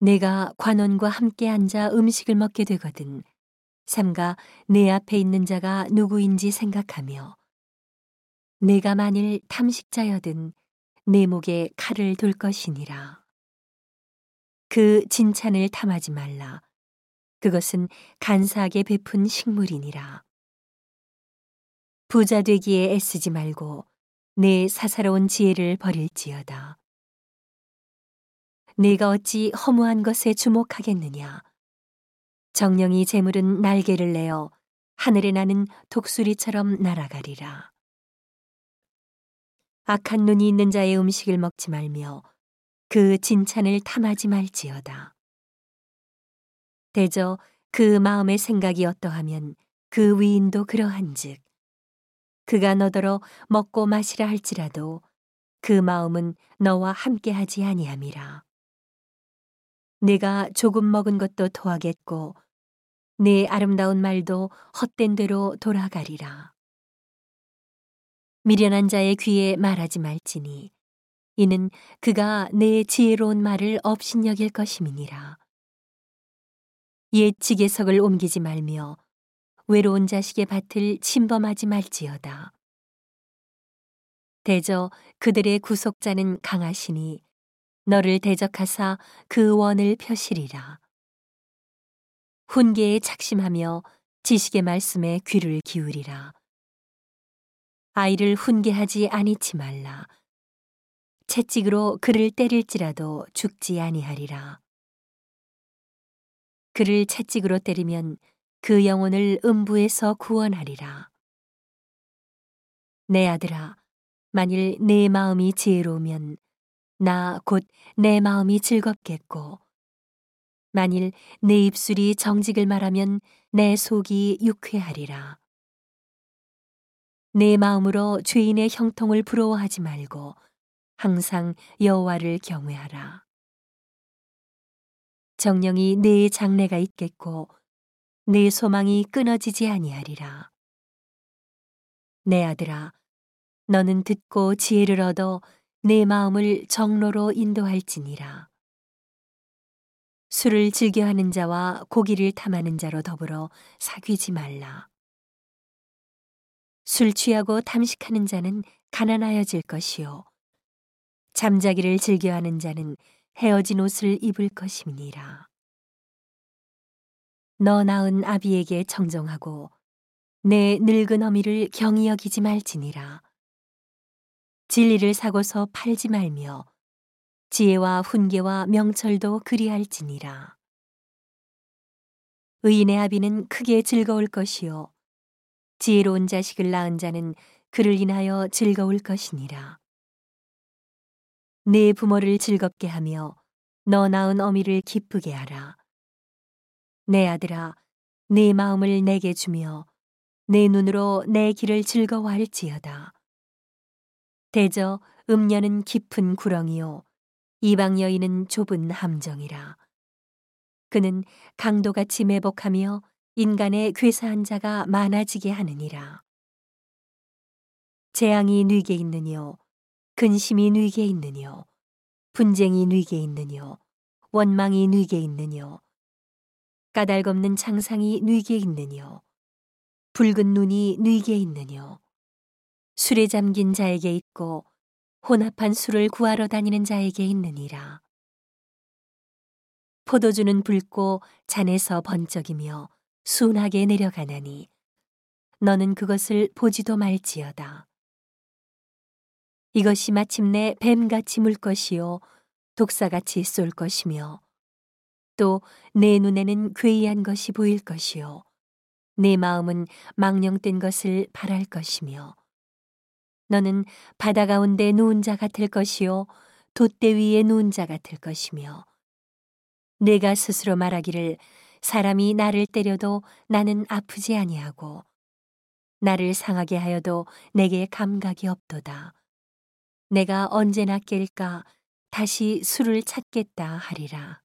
내가 관원과 함께 앉아 음식을 먹게 되거든 삼가 내 앞에 있는 자가 누구인지 생각하며 내가 만일 탐식자여든 내 목에 칼을 둘 것이니라. 그 진찬을 탐하지 말라. 그것은 간사하게 베푼 식물이니라. 부자 되기에 애쓰지 말고 내 사사로운 지혜를 버릴지어다. 내가 어찌 허무한 것에 주목하겠느냐. 정령이 재물은 날개를 내어 하늘에 나는 독수리처럼 날아가리라. 악한 눈이 있는 자의 음식을 먹지 말며 그 진찬을 탐하지 말지어다. 대저 그 마음의 생각이 어떠하면 그 위인도 그러한즉 그가 너더러 먹고 마시라 할지라도 그 마음은 너와 함께하지 아니함이라. 내가 조금 먹은 것도 토하겠고 내 아름다운 말도 헛된 대로 돌아가리라. 미련한 자의 귀에 말하지 말지니 이는 그가 내 지혜로운 말을 업신여길 것임이니라. 옛 지계석을 옮기지 말며 외로운 자식의 밭을 침범하지 말지어다. 대저 그들의 구속자는 강하시니 너를 대적하사 그 원을 펴시리라. 훈계에 착심하며 지식의 말씀에 귀를 기울이라. 아이를 훈계하지 아니치 말라. 채찍으로 그를 때릴지라도 죽지 아니하리라. 그를 채찍으로 때리면 그 영혼을 음부에서 구원하리라. 내 아들아, 만일 내 마음이 지혜로우면 나 곧 내 마음이 즐겁겠고 만일 내 입술이 정직을 말하면 내 속이 유쾌하리라. 내 마음으로 죄인의 형통을 부러워하지 말고 항상 여호와를 경외하라. 정령이 내 장래가 있겠고 내 소망이 끊어지지 아니하리라. 내 아들아, 너는 듣고 지혜를 얻어 내 마음을 정로로 인도할지니라. 술을 즐겨하는 자와 고기를 탐하는 자로 더불어 사귀지 말라. 술 취하고 탐식하는 자는 가난하여질 것이요 잠자기를 즐겨하는 자는 헤어진 옷을 입을 것임이니라. 너 낳은 아비에게 정정하고 내 늙은 어미를 경히 여기지 말지니라. 진리를 사고서 팔지 말며 지혜와 훈계와 명철도 그리할지니라. 의인의 아비는 크게 즐거울 것이요 지혜로운 자식을 낳은 자는 그를 인하여 즐거울 것이니라. 내 부모를 즐겁게 하며 너 낳은 어미를 기쁘게 하라. 내 아들아, 내 마음을 내게 주며 내 눈으로 내 길을 즐거워할지어다. 대저 음녀는 깊은 구렁이요 이방 여인은 좁은 함정이라. 그는 강도같이 매복하며 인간의 괴사한 자가 많아지게 하느니라. 재앙이 뉘게 있느뇨, 근심이 뉘게 있느뇨, 분쟁이 뉘게 있느뇨, 원망이 뉘게 있느뇨, 까닭 없는 창상이 뉘게 있느뇨, 붉은 눈이 뉘게 있느뇨. 술에 잠긴 자에게 있고 혼합한 술을 구하러 다니는 자에게 있느니라. 포도주는 붉고 잔에서 번쩍이며 순하게 내려가나니 너는 그것을 보지도 말지어다. 이것이 마침내 뱀같이 물 것이요 독사같이 쏠 것이며 또 내 눈에는 괴이한 것이 보일 것이요 내 마음은 망령된 것을 바랄 것이며 너는 바다 가운데 누운 자 같을 것이요 돛대 위에 누운 자 같을 것이며 내가 스스로 말하기를 사람이 나를 때려도 나는 아프지 아니하고 나를 상하게 하여도 내게 감각이 없도다. 내가 언제나 깰까 다시 술을 찾겠다 하리라.